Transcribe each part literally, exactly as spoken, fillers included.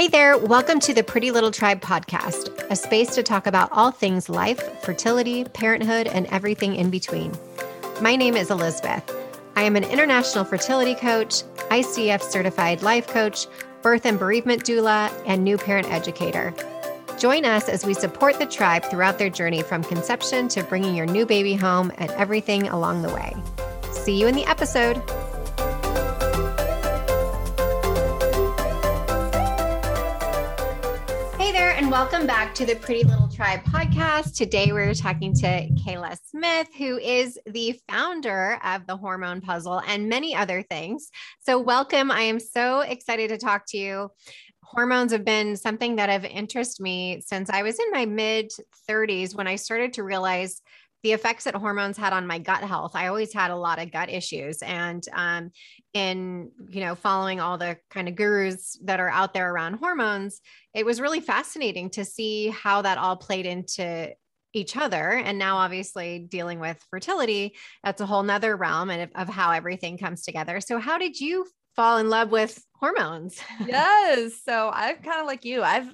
Hey there, welcome to the Pretty Little Tribe podcast, a space to talk about all things life, fertility, parenthood, and everything in between. My name is Elizabeth. I am an international fertility coach, I C F certified life coach, birth and bereavement doula, and new parent educator. Join us as we support the tribe throughout their journey from conception to bringing your new baby home and everything along the way. See you in the episode. Welcome back to the Pretty Little Tribe podcast. Today we're talking to Kayla Smith, who is the founder of The Hormone Puzzle and many other things. So welcome. I am so excited to talk to you. Hormones have been something that have interested me since I was in my mid thirties when I started to realize the effects that hormones had on my gut health. I always had a lot of gut issues, and um, in, you know, following all the kind of gurus that are out there around hormones, it was really fascinating to see how that all played into each other. And now obviously dealing with fertility, that's a whole nother realm of, of how everything comes together. So how did you fall in love with hormones? Yes. So I'm kind of like you, I've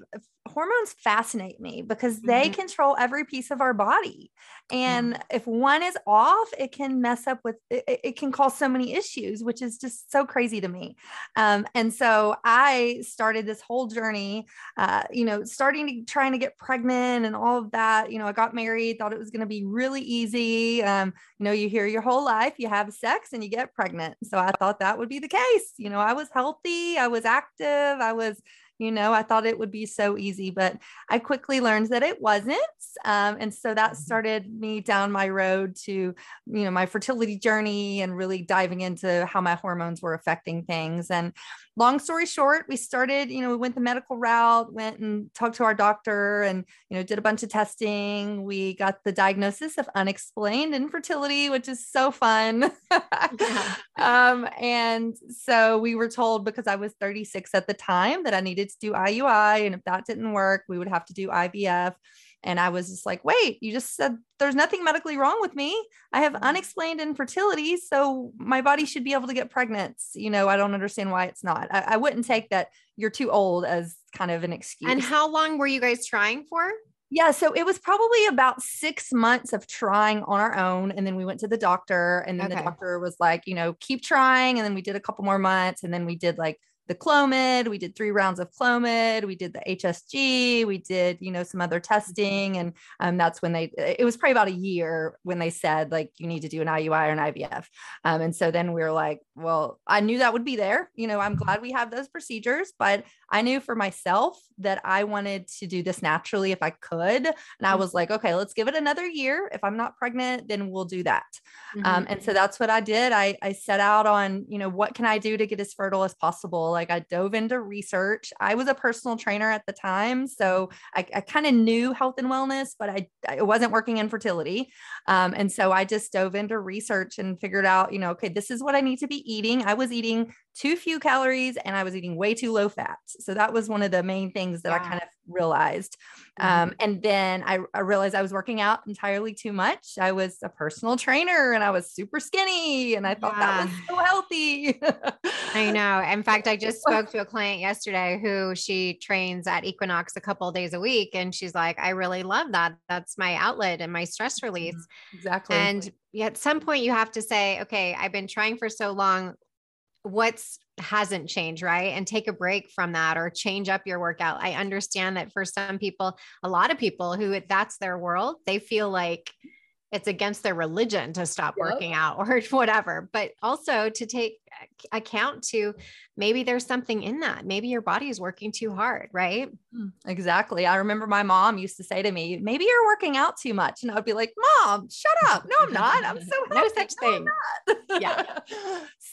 hormones fascinate me because they mm-hmm. control every piece of our body. And mm-hmm. if one is off, it can mess up with, it, it can cause so many issues, which is just so crazy to me. Um, and so I started this whole journey, uh, you know, starting to trying to get pregnant and all of that. You know, I got married, thought it was going to be really easy. Um, you know, you hear your whole life, you have sex and you get pregnant. So I thought that would be the case. You know, I was healthy, I was active, I was, you know, I thought it would be so easy, but I quickly learned that it wasn't. Um, and so that started me down my road to, you know, my fertility journey and really diving into how my hormones were affecting things. And long story short, we started, you know, we went the medical route, went and talked to our doctor and, you know, did a bunch of testing. We got the diagnosis of unexplained infertility, which is so fun. Yeah. um, and so we were told, because I was thirty-six at the time, that I needed to do I U I. And if that didn't work, we would have to do I V F. And I was just like, wait, you just said there's nothing medically wrong with me. I have unexplained infertility, so my body should be able to get pregnant. You know, I don't understand why it's not. I, I wouldn't take that you're too old as kind of an excuse. And how long were you guys trying for? Yeah. So it was probably about six months of trying on our own. And then we went to the doctor, and then okay. the doctor was like, you know, keep trying. And then we did a couple more months, and then we did like the Clomid, we did three rounds of Clomid, we did the H S G, we did, you know, some other testing. And um, that's when they, it was probably about a year when they said like, you need to do an I U I or an I V F. Um, and so then we were like, well, I knew that would be there. You know, I'm glad we have those procedures, but I knew for myself that I wanted to do this naturally if I could. And I was like, okay, let's give it another year. If I'm not pregnant, then we'll do that. Mm-hmm. Um, and so that's what I did. I, I set out on, you know, what can I do to get as fertile as possible? Like I dove into research. I was a personal trainer at the time, so I, I kind of knew health and wellness, but I, I wasn't working in fertility. Um, and so I just dove into research and figured out, you know, okay, this is what I need to be eating. I was eating too few calories and I was eating way too low fat. So that was one of the main things that yeah. I kind of realized. Mm-hmm. Um, and then I, I realized I was working out entirely too much. I was a personal trainer and I was super skinny and I thought yeah. that was so healthy. I know. In fact, I just just spoke to a client yesterday who she trains at Equinox a couple of days a week. And she's like, I really love that. That's my outlet and my stress release. Exactly. And at some point you have to say, okay, I've been trying for so long. What's hasn't changed, right? And take a break from that or change up your workout. I understand that for some people, a lot of people who that's their world, they feel like it's against their religion to stop yep. working out or whatever, but also to take account to maybe there's something in that. Maybe your body is working too hard, right? Exactly. I remember my mom used to say to me, maybe you're working out too much. And I'd be like, Mom, shut up. No, I'm not. I'm so healthy. No such thing. No, yeah.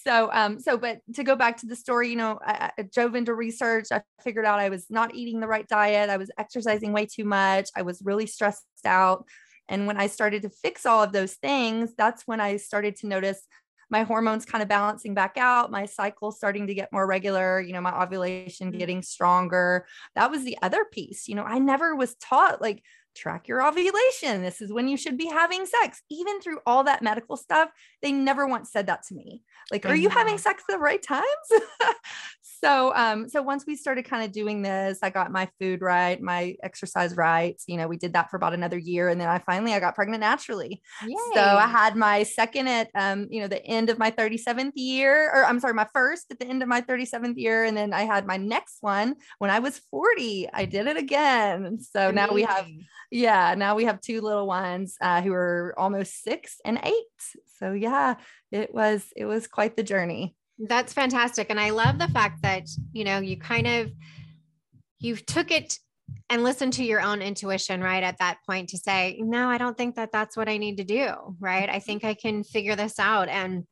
So, um, so, but to go back to the story, you know, I, I dove into research. I figured out I was not eating the right diet. I was exercising way too much. I was really stressed out. And when I started to fix all of those things, that's when I started to notice my hormones kind of balancing back out, my cycle starting to get more regular, you know, my ovulation getting stronger. That was the other piece. You know, I never was taught like track your ovulation. This is when you should be having sex. Even through all that medical stuff, they never once said that to me. Like, are you having sex at the right times? So, um, so once we started kind of doing this, I got my food right, my exercise right. You know, we did that for about another year. And then I finally, I got pregnant naturally. Yay. So I had my second at, um, you know, the end of my thirty-seventh year, or I'm sorry, my first at the end of my thirty-seventh year. And then I had my next one when I was forty, I did it again. So amazing. Now we have, yeah, now we have two little ones, uh, who are almost six and eight. So yeah, it was, it was quite the journey. That's fantastic. And I love the fact that, you know, you kind of, you've took it and listened to your own intuition, right? At that point to say, no, I don't think that that's what I need to do. Right. I think I can figure this out. And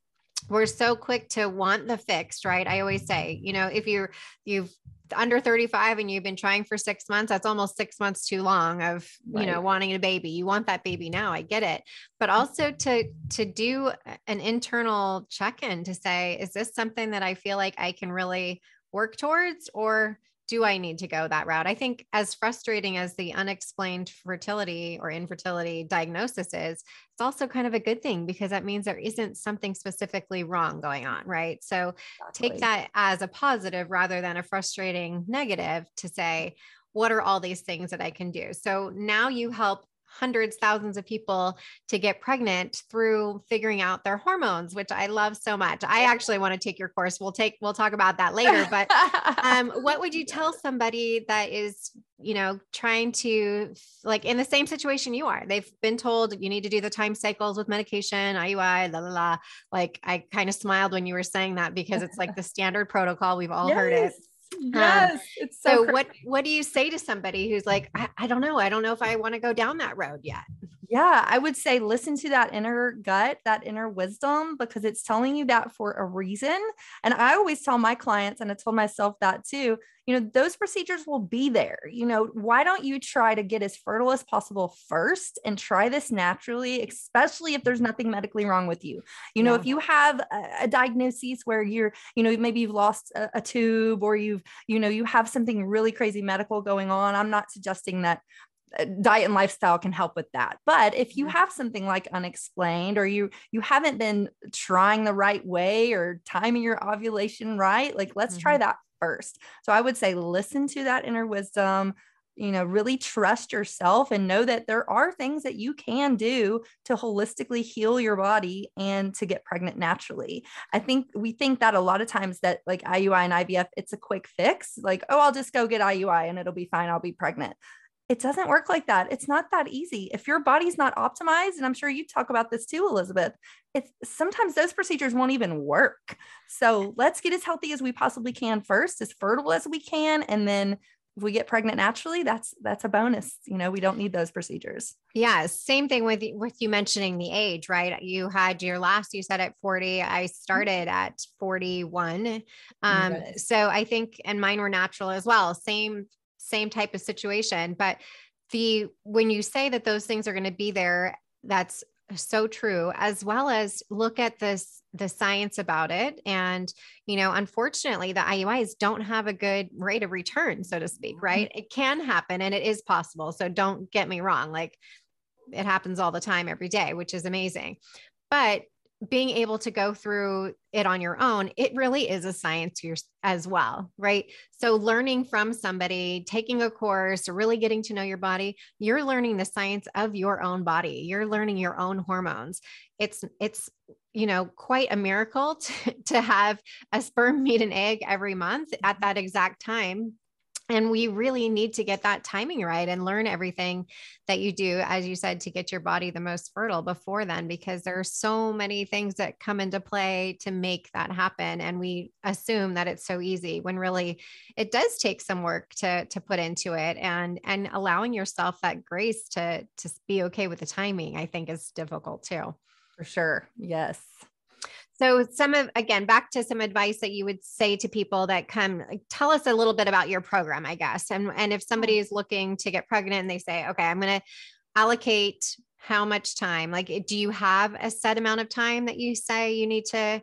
we're so quick to want the fix, right? I always say, you know, if you're, you've under thirty-five and you've been trying for six months, that's almost six months too long of, right. you know, wanting a baby. You want that baby now. I get it. But also to, to do an internal check-in to say, is this something that I feel like I can really work towards, or do I need to go that route? I think as frustrating as the unexplained fertility or infertility diagnosis is, it's also kind of a good thing because that means there isn't something specifically wrong going on, right? So exactly. Take that as a positive rather than a frustrating negative to say, what are all these things that I can do? So now you help hundreds, thousands of people to get pregnant through figuring out their hormones, which I love so much. I actually want to take your course. We'll take, we'll talk about that later, but um, what would you tell somebody that is, you know, trying to like in the same situation you are? They've been told you need to do the time cycles with medication, I U I, la la la. Like I kind of smiled when you were saying that because it's like the standard protocol. We've all yes. heard it. Yes. Um, it's so, so what, what do you say to somebody who's like, I, I don't know. I don't know if I want to go down that road yet. Yeah. I would say, listen to that inner gut, that inner wisdom, because it's telling you that for a reason. And I always tell my clients, and I told myself that too, you know, those procedures will be there. You know, why don't you try to get as fertile as possible first and try this naturally, especially if there's nothing medically wrong with you. You know, yeah. if you have a, a diagnosis where you're, you know, maybe you've lost a, a tube or you've, you know, you have something really crazy medical going on. I'm not suggesting that diet and lifestyle can help with that. But if you have something like unexplained, or you, you haven't been trying the right way or timing your ovulation right, like let's mm-hmm. try that first. So I would say, listen to that inner wisdom, you know, really trust yourself and know that there are things that you can do to holistically heal your body and to get pregnant naturally. I think we think that a lot of times that like I U I and I V F, it's a quick fix. Like, oh, I'll just go get I U I and it'll be fine. I'll be pregnant. It doesn't work like that. It's not that easy. If your body's not optimized, and I'm sure you talk about this too, Elizabeth, it's sometimes those procedures won't even work. So let's get as healthy as we possibly can first, as fertile as we can. And then if we get pregnant naturally, that's, that's a bonus. You know, we don't need those procedures. Yeah. Same thing with, with you mentioning the age, right? You had your last, you said at forty, I started at forty-one. Um, yes. So I think, and mine were natural as well. Same same type of situation. But the, when you say that those things are going to be there, that's so true, as well as look at this, the science about it. And, you know, unfortunately the I U Is don't have a good rate of return, so to speak, right? It can happen and it is possible. So don't get me wrong. Like it happens all the time every day, which is amazing. But being able to go through it on your own, it really is a science as well, right? So learning from somebody, taking a course, really getting to know your body, you're learning the science of your own body. You're learning your own hormones. It's, it's, you know, quite a miracle to, to have a sperm meet an egg every month at that exact time. And we really need to get that timing right and learn everything that you do, as you said, to get your body the most fertile before then, because there are so many things that come into play to make that happen. And we assume that it's so easy when really it does take some work to, to put into it, and, and allowing yourself that grace to, to be okay with the timing, I think is difficult too. For sure. Yes. So some of, again, back to some advice that you would say to people that come, like, tell us a little bit about your program, I guess. And, and if somebody is looking to get pregnant and they say, okay, I'm going to allocate how much time, like, do you have a set amount of time that you say you need to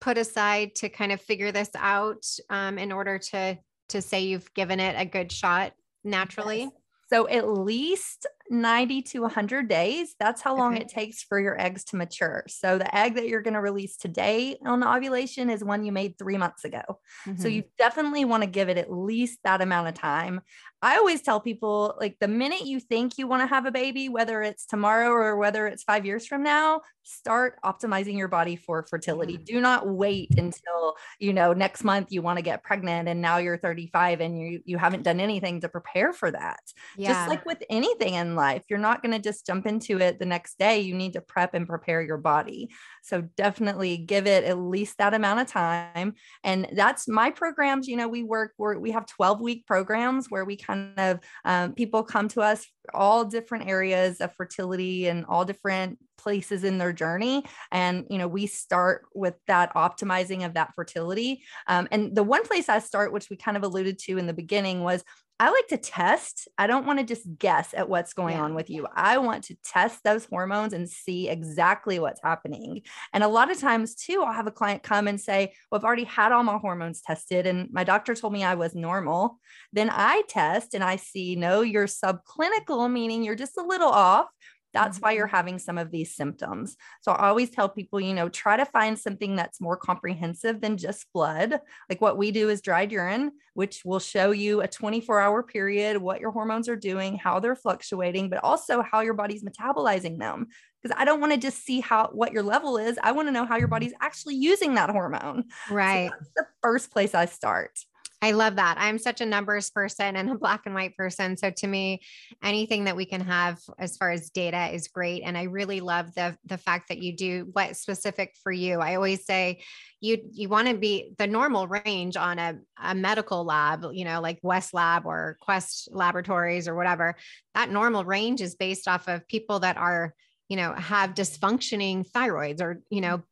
put aside to kind of figure this out um, in order to, to say you've given it a good shot naturally? Yes. So at least ninety to one hundred days. That's how long okay. it takes for your eggs to mature. So the egg that you're going to release today on ovulation is one you made three months ago. Mm-hmm. So you definitely want to give it at least that amount of time. I always tell people, like, the minute you think you want to have a baby, whether it's tomorrow or whether it's five years from now, start optimizing your body for fertility. Mm-hmm. Do not wait until, you know, next month you want to get pregnant and now you're thirty-five and you, you haven't done anything to prepare for that. Yeah. Just like with anything in life, you're not going to just jump into it the next day. You need to prep and prepare your body. So definitely give it at least that amount of time. And that's my programs. You know, we work, we're, we have twelve week programs where we kind of, um, people come to us all different areas of fertility and all different places in their journey. And, you know, we start with that optimizing of that fertility. Um, and the one place I start, which we kind of alluded to in the beginning, was I like to test. I don't want to just guess at what's going yeah. on with you. I want to test those hormones and see exactly what's happening. And a lot of times too, I'll have a client come and say, well, I've already had all my hormones tested and my doctor told me I was normal. Then I test and I see, no, you're subclinical, meaning you're just a little off. That's why you're having some of these symptoms. So I always tell people, you know, try to find something that's more comprehensive than just blood. Like what we do is dried urine, which will show you a twenty-four hour period, what your hormones are doing, how they're fluctuating, but also how your body's metabolizing them. Because I don't want to just see how, what your level is. I want to know how your body's actually using that hormone. Right. So that's the first place I start. I love that. I'm such a numbers person and a black and white person. So to me, anything that we can have as far as data is great. And I really love the, the fact that you do what's specific for you. I always say you, you want to be the normal range on a, a medical lab, you know, like West Lab or Quest Laboratories or whatever. That normal range is based off of people that are, you know, have dysfunctioning thyroids or, you know,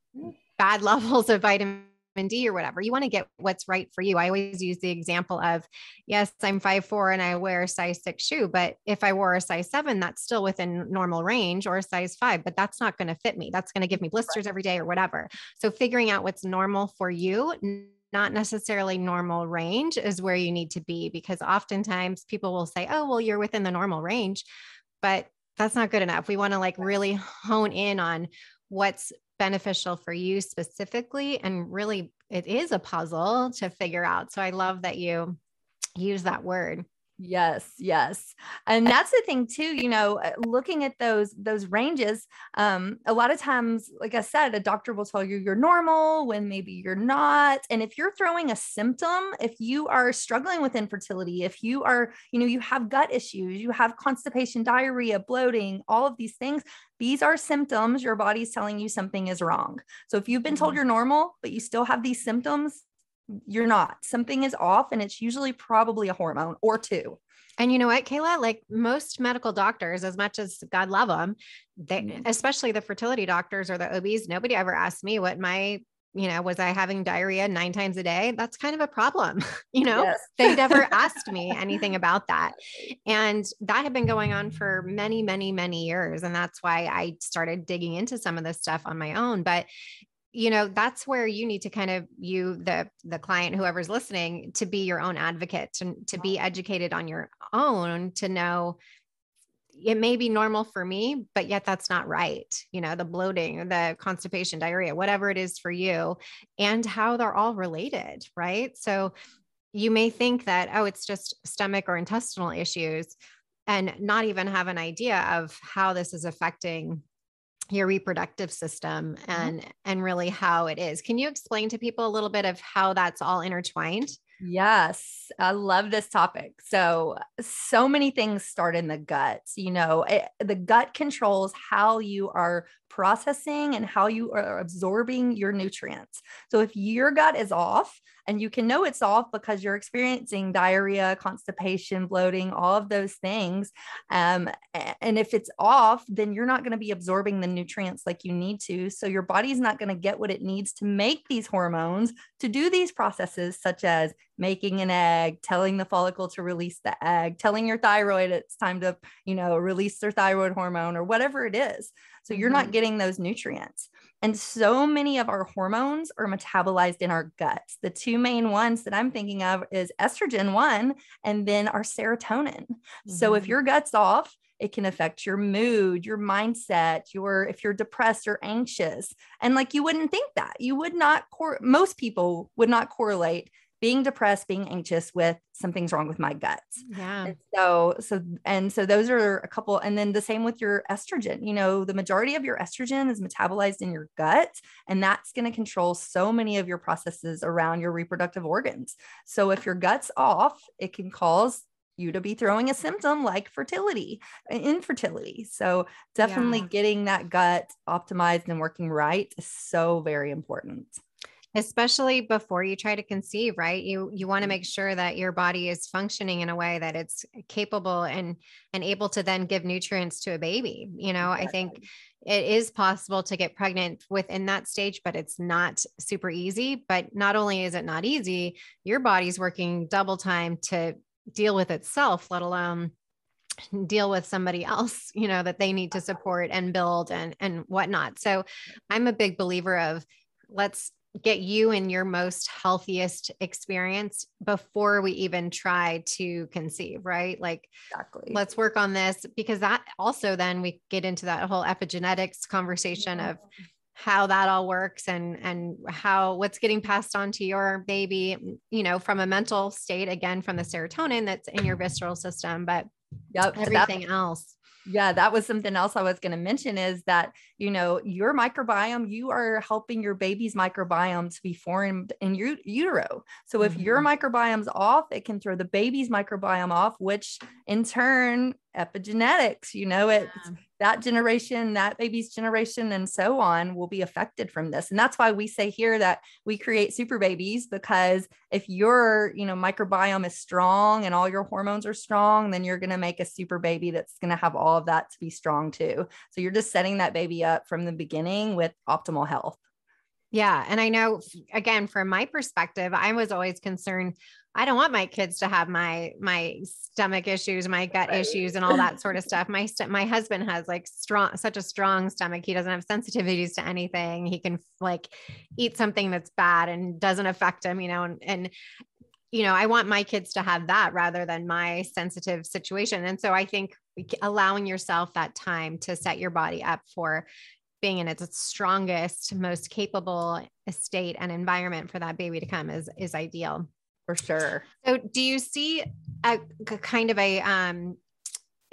bad levels of vitamin D or whatever. You want to get what's right for you. I always use the example of, yes, I'm five foot four and I wear a size six shoe, but if I wore a size seven, that's still within normal range, or a size five, but that's not going to fit me. That's going to give me blisters every day or whatever. So figuring out what's normal for you, not necessarily normal range, is where you need to be, because oftentimes people will say, oh, well, you're within the normal range, but that's not good enough. We want to like really hone in on what's beneficial for you specifically. And really, it is a puzzle to figure out. So I love that you use that word. Yes. Yes. And that's the thing too, you know, looking at those, those ranges, um, a lot of times, like I said, a doctor will tell you you're normal when maybe you're not. And if you're throwing a symptom, if you are struggling with infertility, if you are, you know, you have gut issues, you have constipation, diarrhea, bloating, all of these things, these are symptoms your body's telling you something is wrong. So if you've been told you're normal, but you still have these symptoms, you're not. Something is off, and it's usually probably a hormone or two. And you know what, Kayla, like most medical doctors, as much as God love them, they, mm-hmm. especially the fertility doctors or the O Bs, nobody ever asked me what my, you know, was I having diarrhea nine times a day? That's kind of a problem. You know, yes. They never asked me anything about that. And that had been going on for many, many, many years. And that's why I started digging into some of this stuff on my own. But you know, that's where you need to kind of, you, the, the client, whoever's listening, to be your own advocate, to, to be educated on your own, to know it may be normal for me, but yet that's not right. You know, the bloating, the constipation, diarrhea, whatever it is for you, and how they're all related. Right. So you may think that, oh, it's just stomach or intestinal issues, and not even have an idea of how this is affecting your reproductive system and, mm-hmm. and really how it is. Can you explain to people a little bit of how that's all intertwined? Yes. I love this topic. So, so many things start in the gut. You know, it, the gut controls how you are processing and how you are absorbing your nutrients. So if your gut is off, and you can know it's off because you're experiencing diarrhea, constipation, bloating, all of those things. Um, and if it's off, then you're not going to be absorbing the nutrients like you need to. So your body's not going to get what it needs to make these hormones, to do these processes, such as making an egg, telling the follicle to release the egg, telling your thyroid it's time to, you know, release their thyroid hormone, or whatever it is. So you're mm-hmm. not getting those nutrients. And so many of our hormones are metabolized in our guts. The two main ones that I'm thinking of is estrogen one, and then our serotonin. Mm-hmm. So if your gut's off, It can affect your mood, your mindset, your, if you're depressed or anxious. And like, you wouldn't think that. You would not, cor- most people would not correlate being depressed, being anxious with something's wrong with my guts. Yeah. And so, so, and so those are a couple. And then the same with your estrogen, you know, the majority of your estrogen is metabolized in your gut, and that's going to control so many of your processes around your reproductive organs. So if your gut's off, it can cause you to be throwing a symptom like fertility, infertility. So definitely yeah. getting that gut optimized and working right is so very important. Especially before you try to conceive, right? You, you want to make sure that your body is functioning in a way that it's capable and, and able to then give nutrients to a baby. You know, I think it is possible to get pregnant within that stage, but it's not super easy. But not only is it not easy, your body's working double time to deal with itself, let alone deal with somebody else, you know, that they need to support and build and, and whatnot. So I'm a big believer of let's get you in your most healthiest experience before we even try to conceive, right? Like, exactly. Let's work on this, because that also, then we get into that whole epigenetics conversation yeah. of how that all works and, and how what's getting passed on to your baby, you know, from a mental state, again, from the serotonin that's in your visceral system, but yep, everything that- else. Yeah, that was something else I was going to mention is that, you know, your microbiome, you are helping your baby's microbiome to be formed in your utero. So if mm-hmm. your microbiome's off, it can throw the baby's microbiome off, which in turn, epigenetics, you know, it's yeah. that generation, that baby's generation, and so on will be affected from this. And that's why we say here that we create super babies, because if your, you know, microbiome is strong and all your hormones are strong, then you're going to make a super baby that's going to have all of that to be strong too. So you're just setting that baby up from the beginning with optimal health. Yeah. And I know, again, from my perspective, I was always concerned. I don't want my kids to have my, my stomach issues, my gut right. issues and all that sort of stuff. My, st- my husband has like strong, such a strong stomach. He doesn't have sensitivities to anything. He can like eat something that's bad and doesn't affect him, you know, and, and, you know, I want my kids to have that rather than my sensitive situation. And so I think allowing yourself that time to set your body up for being in its strongest, most capable state and environment for that baby to come is, is ideal. For sure. So do you see a, a kind of a, um,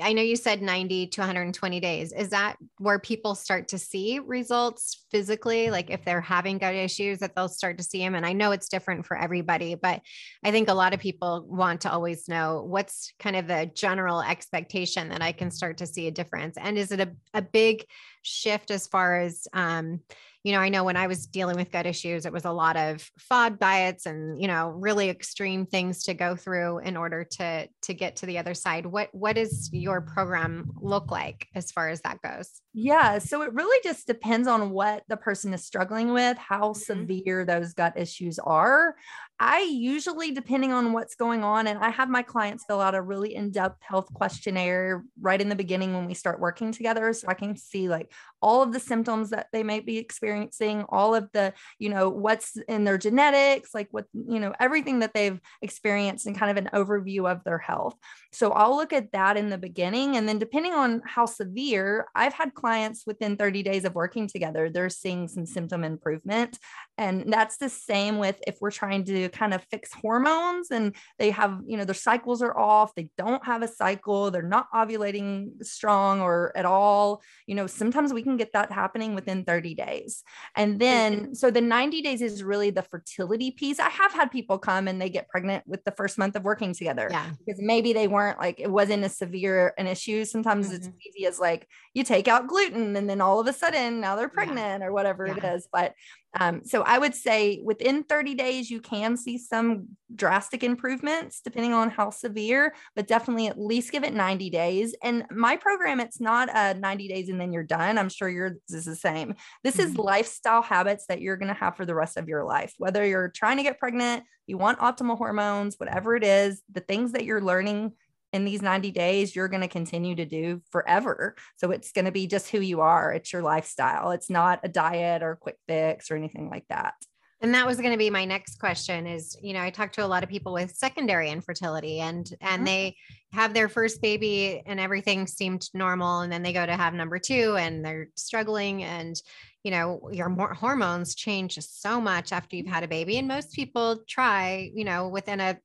I know you said ninety to one hundred twenty days. Is that where people start to see results physically? Like if they're having gut issues that they'll start to see them. And I know it's different for everybody, but I think a lot of people want to always know what's kind of the general expectation that I can start to see a difference. And is it a, a big shift as far as, um, you know, I know when I was dealing with gut issues, it was a lot of F O D diets and, you know, really extreme things to go through in order to, to get to the other side. What, what does your program look like as far as that goes? Yeah. So it really just depends on what the person is struggling with, how mm-hmm. severe those gut issues are. I usually, depending on what's going on, and I have my clients fill out a really in-depth health questionnaire right in the beginning when we start working together. So I can see like all of the symptoms that they may be experiencing. experiencing all of the, you know, what's in their genetics, like what, you know, everything that they've experienced and kind of an overview of their health. So I'll look at that in the beginning. And then depending on how severe, I've had clients within thirty days of working together, they're seeing some symptom improvement. And that's the same with if we're trying to kind of fix hormones and they have, you know, their cycles are off, they don't have a cycle, they're not ovulating strong or at all, you know, sometimes we can get that happening within thirty days. And then, so the ninety days is really the fertility piece. I have had people come and they get pregnant with the first month of working together yeah. because maybe they weren't like, it wasn't as severe an issue. Sometimes mm-hmm. it's easy as like you take out gluten and then all of a sudden now they're pregnant yeah. or whatever yeah. it is. But um, so I would say within thirty days, you can see some drastic improvements depending on how severe, but definitely at least give it ninety days. And my program, it's not uh, ninety days and then you're done. I'm sure yours is the same. This mm-hmm. is lifestyle habits that you're going to have for the rest of your life, whether you're trying to get pregnant, you want optimal hormones, whatever it is, the things that you're learning in these ninety days, you're going to continue to do forever. So it's going to be just who you are. It's your lifestyle. It's not a diet or a quick fix or anything like that. And that was going to be my next question is, you know, I talked to a lot of people with secondary infertility and, and mm-hmm. they have their first baby and everything seemed normal. And then they go to have number two and they're struggling and, you know, your hormones change so much after you've had a baby. And most people try, you know, within a,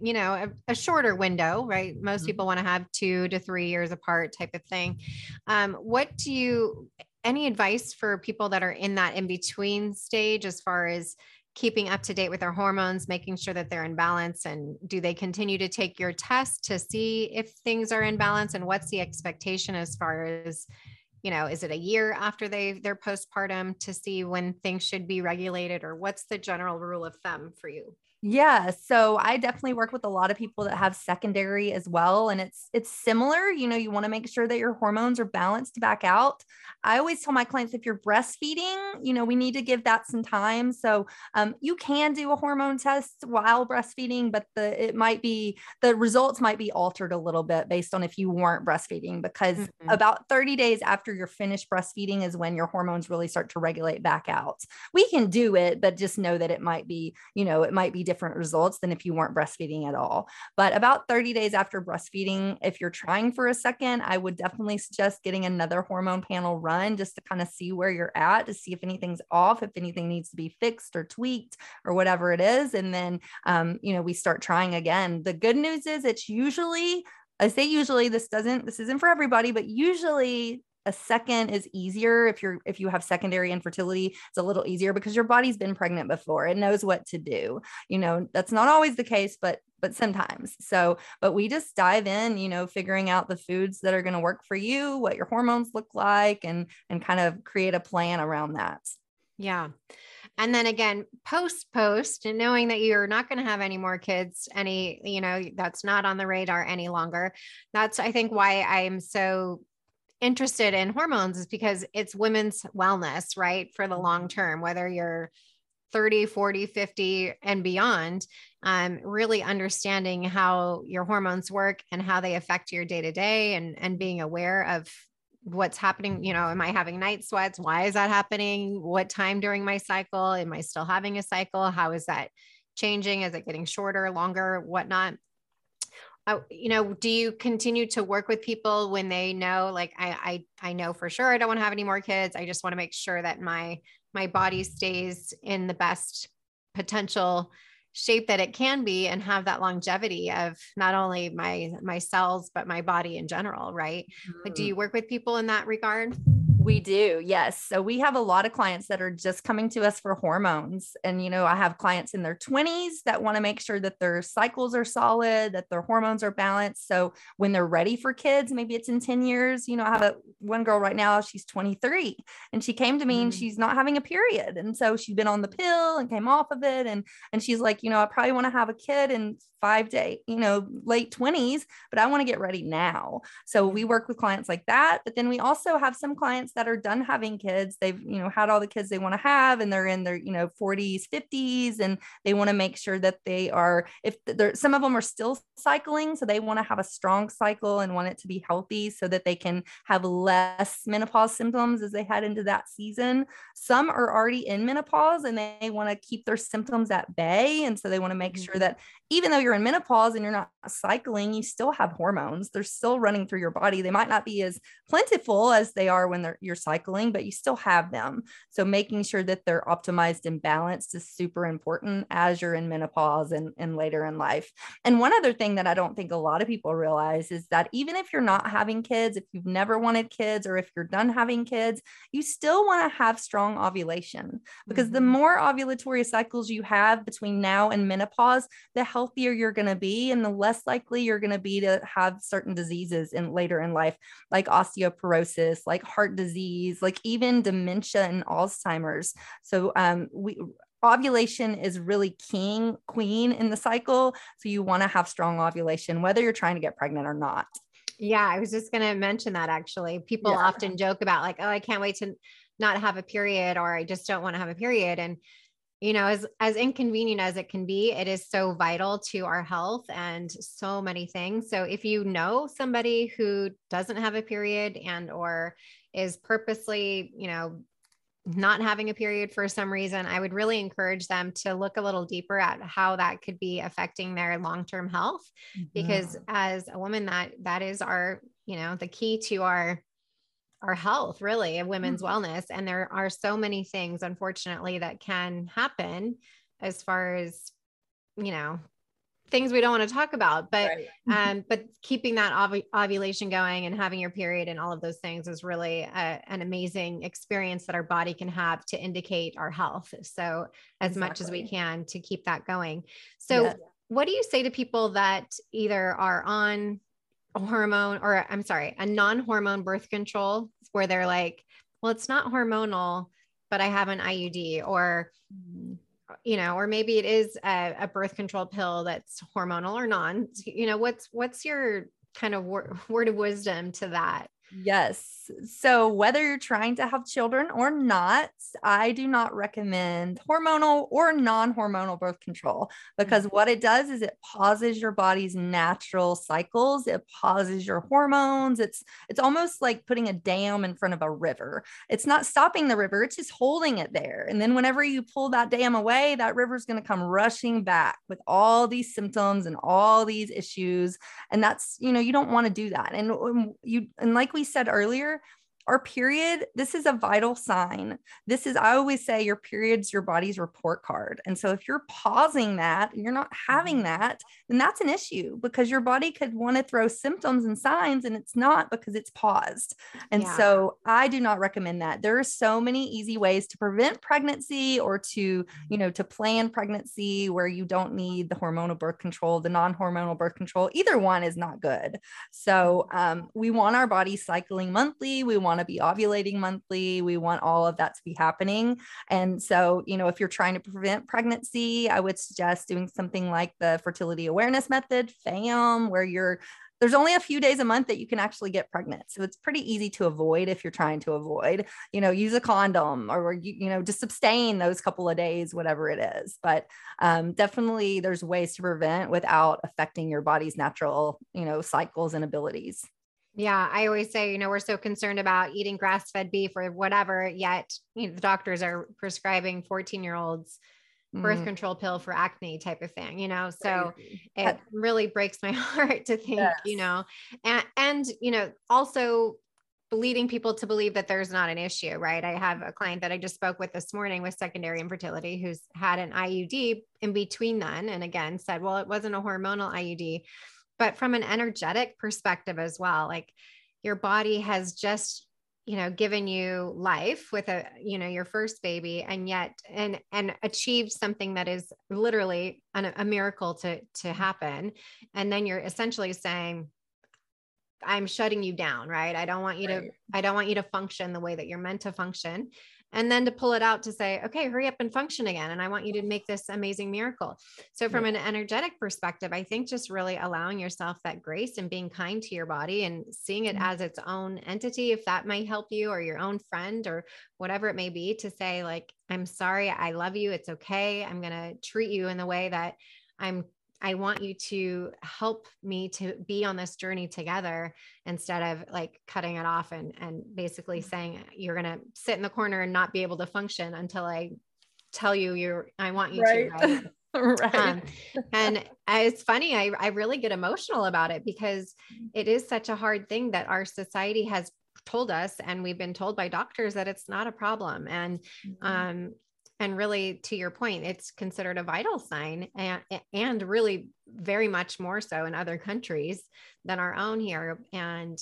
you know, a, a shorter window, right? Most mm-hmm. people want to have two to three years apart type of thing. Um, what do you, any advice for people that are in that in-between stage, as far as keeping up to date with their hormones, making sure that they're in balance, and do they continue to take your test to see if things are in balance, and what's the expectation as far as, you know, is it a year after they, they're postpartum to see when things should be regulated, or what's the general rule of thumb for you? Yeah. So I definitely work with a lot of people that have secondary as well. And it's, it's similar, you know, you want to make sure that your hormones are balanced back out. I always tell my clients, if you're breastfeeding, you know, we need to give that some time. So, um, you can do a hormone test while breastfeeding, but the, it might be, the results might be altered a little bit based on if you weren't breastfeeding, because mm-hmm. about thirty days after you're finished breastfeeding is when your hormones really start to regulate back out. We can do it, but just know that it might be, you know, it might be different results than if you weren't breastfeeding at all. But about thirty days after breastfeeding, if you're trying for a second, I would definitely suggest getting another hormone panel run just to kind of see where you're at, to see if anything's off, if anything needs to be fixed or tweaked or whatever it is. And then, um, you know, we start trying again. The good news is it's usually, I say usually, this doesn't, this isn't for everybody, but usually a second is easier. If you're, if you have secondary infertility, it's a little easier because your body's been pregnant before. It knows what to do. You know, that's not always the case, but, but sometimes. So, but we just dive in, you know, figuring out the foods that are going to work for you, what your hormones look like, and, and kind of create a plan around that. Yeah. And then again, post post and knowing that you're not going to have any more kids, any, you know, that's not on the radar any longer. That's, I think, why I'm so interested in hormones, is because it's women's wellness, right? For the long term, whether you're thirty, forty, fifty and beyond, um, really understanding how your hormones work and how they affect your day to day, and and being aware of what's happening. You know, am I having night sweats? Why is that happening? What time during my cycle? Am I still having a cycle? How is that changing? Is it getting shorter, longer, whatnot? Uh, you know, do you continue to work with people when they know, like, I, I, I know for sure I don't want to have any more kids. I just want to make sure that my, my body stays in the best potential shape that it can be and have that longevity of not only my, my cells, but my body in general. Right. Mm-hmm. But do you work with people in that regard? We do. Yes. So we have a lot of clients that are just coming to us for hormones. And, you know, I have clients in their twenties that want to make sure that their cycles are solid, that their hormones are balanced. So when they're ready for kids, maybe it's in ten years, you know, I have a one girl right now, she's twenty-three and she came to me and she's not having a period. And so she's been on the pill and came off of it. And, and she's like, you know, I probably want to have a kid in five day, you know, late twenties, but I want to get ready now. So we work with clients like that, but then we also have some clients that are done having kids. They've, you know, had all the kids they want to have, and they're in their, you know, forties, fifties, and they want to make sure that they are, if they're, some of them are still cycling. So they want to have a strong cycle and want it to be healthy so that they can have less menopause symptoms as they head into that season. Some are already in menopause and they want to keep their symptoms at bay. And so they want to make sure that even though you're in menopause and you're not cycling, you still have hormones. They're still running through your body. They might not be as plentiful as they are when they're, you're cycling, but you still have them. So making sure that they're optimized and balanced is super important as you're in menopause and, and later in life. And one other thing that I don't think a lot of people realize is that even if you're not having kids, if you've never wanted kids, or if you're done having kids, you still want to have strong ovulation, because mm-hmm. the more ovulatory cycles you have between now and menopause, the healthier you're going to be, and the less likely you're going to be to have certain diseases in later in life, like osteoporosis, like heart disease, like even dementia and Alzheimer's. So, um, we, ovulation is really king, queen in the cycle. So you want to have strong ovulation, whether you're trying to get pregnant or not. Yeah. I was just going to mention that, actually. People yeah. often joke about, like, oh, I can't wait to not have a period, or I just don't want to have a period. And, you know, as, as inconvenient as it can be, it is so vital to our health and so many things. So if you know somebody who doesn't have a period and, or is purposely, you know, not having a period for some reason, I would really encourage them to look a little deeper at how that could be affecting their long-term health, mm-hmm. because as a woman, that, that is our, you know, the key to our, our health, really, and women's mm-hmm. wellness. And there are so many things, unfortunately, that can happen as far as, you know, things we don't want to talk about, but, right. um, but keeping that ov- ovulation going and having your period and all of those things is really a, an amazing experience that our body can have to indicate our health. So as exactly. much as we can to keep that going. So yeah. what do you say to people that either are on a hormone or I'm sorry, a non-hormone birth control where they're like, well, it's not hormonal, but I have an I U D or, you know, or maybe it is a, a birth control pill that's hormonal or non, you know, what's, what's your kind of wor- word of wisdom to that? Yes. So whether you're trying to have children or not, I do not recommend hormonal or non-hormonal birth control, because what it does is it pauses your body's natural cycles. It pauses your hormones. It's, it's almost like putting a dam in front of a river. It's not stopping the river. It's just holding it there. And then whenever you pull that dam away, that river is going to come rushing back with all these symptoms and all these issues. And that's, you know, you don't want to do that. And you, and like we said earlier, our period, this is a vital sign. This is, I always say your period's your body's report card. And so if you're pausing that, and you're not having that, then that's an issue because your body could want to throw symptoms and signs and it's not because it's paused. And yeah. so I do not recommend that. There are so many easy ways to prevent pregnancy or to, you know, to plan pregnancy where you don't need the hormonal birth control, the non-hormonal birth control, either one is not good. So um, we want our body cycling monthly. We want to be ovulating monthly. We want all of that to be happening. And so, you know, if you're trying to prevent pregnancy, I would suggest doing something like the fertility awareness method, FAM, where you're, there's only a few days a month that you can actually get pregnant. So it's pretty easy to avoid if you're trying to avoid, you know, use a condom or, you, you know, just abstain those couple of days, whatever it is. But um, definitely there's ways to prevent without affecting your body's natural, you know, cycles and abilities. Yeah. I always say, you know, we're so concerned about eating grass-fed beef or whatever, yet you know, the doctors are prescribing fourteen year olds mm. birth control pill for acne type of thing, you know? So it really breaks my heart to think, yes. you know, and, and, you know, also leading people to believe that there's not an issue, right? I have a client that I just spoke with this morning with secondary infertility who's had an I U D in between then. And again, said, well, it wasn't a hormonal I U D. But from an energetic perspective as well, like your body has just, you know, given you life with a, you know, your first baby and yet, and, and achieved something that is literally an, a miracle to, to happen. And then you're essentially saying, I'm shutting you down, right? I don't want you right. to, I don't want you to function the way that you're meant to function. And then to pull it out to say, okay, hurry up and function again. And I want you to make this amazing miracle. So from an energetic perspective, I think just really allowing yourself that grace and being kind to your body and seeing it as its own entity, if that might help you or your own friend or whatever it may be to say like, I'm sorry, I love you. It's okay. I'm going to treat you in the way that I'm I want you to help me to be on this journey together instead of like cutting it off and, and basically saying, you're going to sit in the corner and not be able to function until I tell you you're, I want you right. to. Right. right. Um, and it's funny. I, I really get emotional about it because it is such a hard thing that our society has told us. And we've been told by doctors that it's not a problem. And, um, And really, to your point, it's considered a vital sign and, and really very much more so in other countries than our own here. And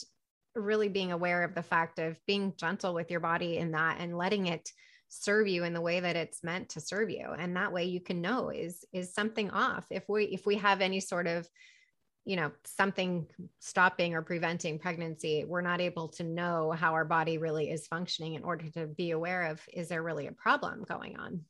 really being aware of the fact of being gentle with your body in that and letting it serve you in the way that it's meant to serve you. And that way you can know is, is something off. If we, if we have any sort of, you know, something stopping or preventing pregnancy, we're not able to know how our body really is functioning in order to be aware of, is there really a problem going on?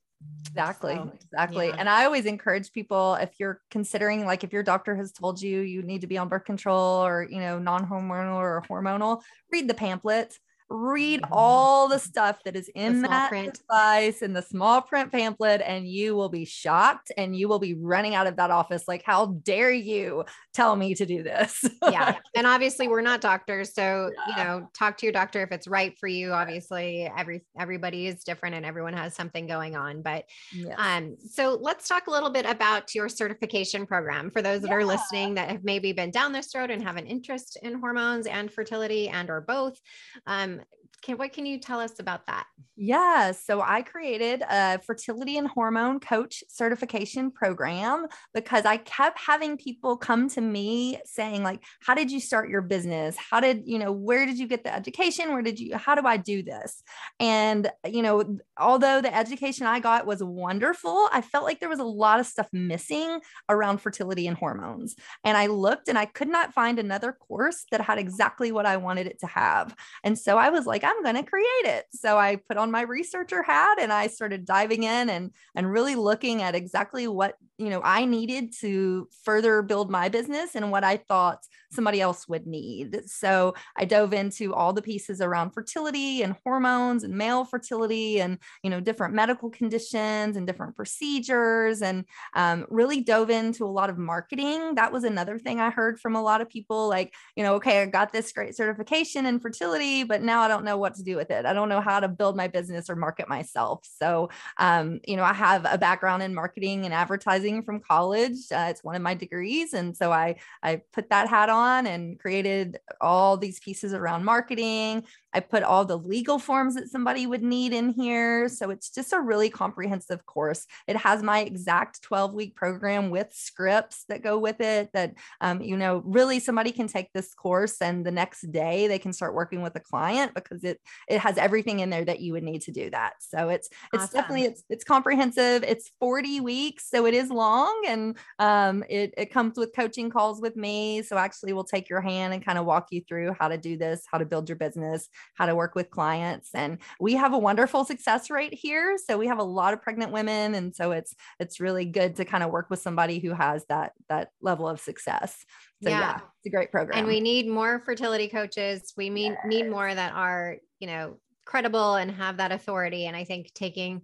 Exactly. So, exactly. Yeah. And I always encourage people, if you're considering, like if your doctor has told you, you need to be on birth control or, you know, non-hormonal or hormonal, read the pamphlets. read all the stuff that is in that advice and the small print pamphlet, and you will be shocked and you will be running out of that office like, how dare you tell me to do this? Yeah. And obviously we're not doctors. So, yeah. you know, talk to your doctor if it's right for you. Obviously every, everybody is different and everyone has something going on, but, yes. um, so let's talk a little bit about your certification program for those that yeah. are listening that have maybe been down this road and have an interest in hormones and fertility and, or both. Um, Can, what can you tell us about that? Yeah. So I created a fertility and hormone coach certification program because I kept having people come to me saying like, how did you start your business? How did, you know, where did you get the education? Where did you, how do I do this? And, you know, although the education I got was wonderful, I felt like there was a lot of stuff missing around fertility and hormones. And I looked and I could not find another course that had exactly what I wanted it to have. And so I was like, I'm going to create it. So I put on my researcher hat and I started diving in and, and really looking at exactly what, you know, I needed to further build my business and what I thought somebody else would need. So I dove into all the pieces around fertility and hormones and male fertility and, you know, different medical conditions and different procedures and um, really dove into a lot of marketing. That was another thing I heard from a lot of people like, you know, okay, I got this great certification in fertility, but now I don't know what to do with it. I don't know how to build my business or market myself. So, um, you know, I have a background in marketing and advertising from college. Uh, it's one of my degrees. And so I, I put that hat on and created all these pieces around marketing. I put all the legal forms that somebody would need in here. So it's just a really comprehensive course. It has my exact twelve week program with scripts that go with it that, um, you know, really somebody can take this course and the next day they can start working with a client because it, it has everything in there that you would need to do that. So it's, it's awesome. definitely, it's, it's comprehensive. It's forty weeks. So it is long and, um, it, it comes with coaching calls with me. So actually we'll take your hand and kind of walk you through how to do this, how to build your business, how to work with clients. And we have a wonderful success rate here. So we have a lot of pregnant women. And so it's, it's really good to kind of work with somebody who has that, that level of success. So yeah. yeah, it's a great program. And we need more fertility coaches. We mean, yes. need more that are, you know, credible and have that authority. And I think taking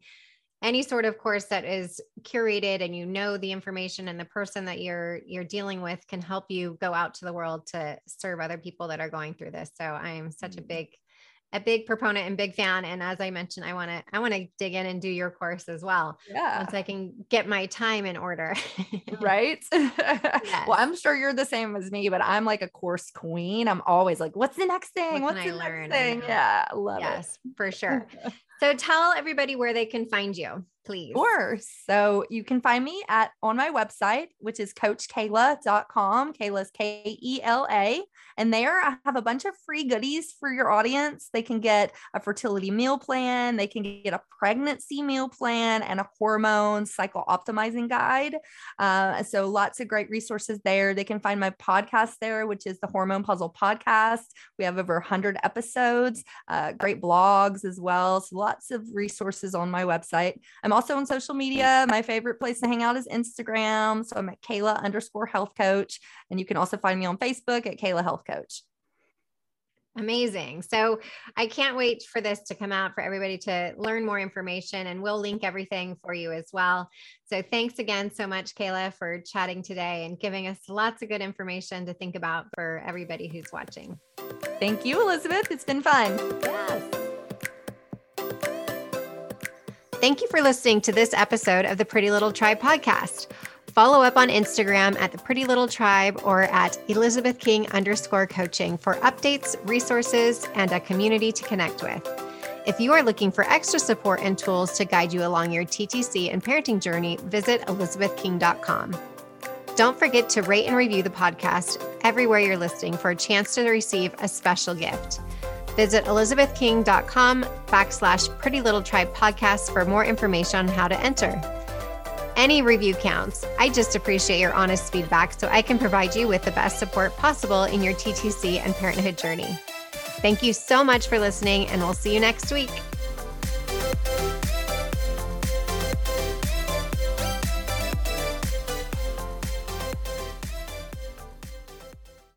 any sort of course that is curated and, you know, the information and the person that you're, you're dealing with can help you go out to the world to serve other people that are going through this. So I am such mm-hmm. a big, a big proponent and big fan. And as I mentioned, I want to, I want to dig in and do your course as well. Yeah. Once I can get my time in order. Right. Yes. Well, I'm sure you're the same as me, but I'm like a course queen. I'm always like, what's the next thing? What what's the I next learn? thing? Yeah. I love yes, it. Yes, for sure. So tell everybody where they can find you, please. Sure. So you can find me at, on my website, which is coach kayla dot com. Kayla's K E L A. And there I have a bunch of free goodies for your audience. They can get a fertility meal plan. They can get a pregnancy meal plan and a hormone cycle optimizing guide. Uh, so lots of great resources there. They can find my podcast there, which is the Hormone Puzzle podcast. We have over a hundred episodes, uh, great blogs as well. So lots of resources on my website. I'm also on social media. My favorite place to hang out is Instagram. So I'm at Kayla underscore health coach. And you can also find me on Facebook at Kayla Health Coach. Amazing. So I can't wait for this to come out for everybody to learn more information, and we'll link everything for you as well. So thanks again so much, Kayla, for chatting today and giving us lots of good information to think about for everybody who's watching. Thank you, Elizabeth. It's been fun. Yes. Thank you for listening to this episode of the Pretty Little Tribe podcast. Follow up on Instagram at the Pretty Little Tribe or at Elizabeth King underscore coaching for updates, resources, and a community to connect with. If you are looking for extra support and tools to guide you along your T T C and parenting journey, visit elizabeth king dot com. Don't forget to rate and review the podcast everywhere you're listening for a chance to receive a special gift. Visit elizabeth king dot com backslash Pretty Little Tribe podcast for more information on how to enter. Any review counts. I just appreciate your honest feedback so I can provide you with the best support possible in your T T C and parenthood journey. Thank you so much for listening, and we'll see you next week.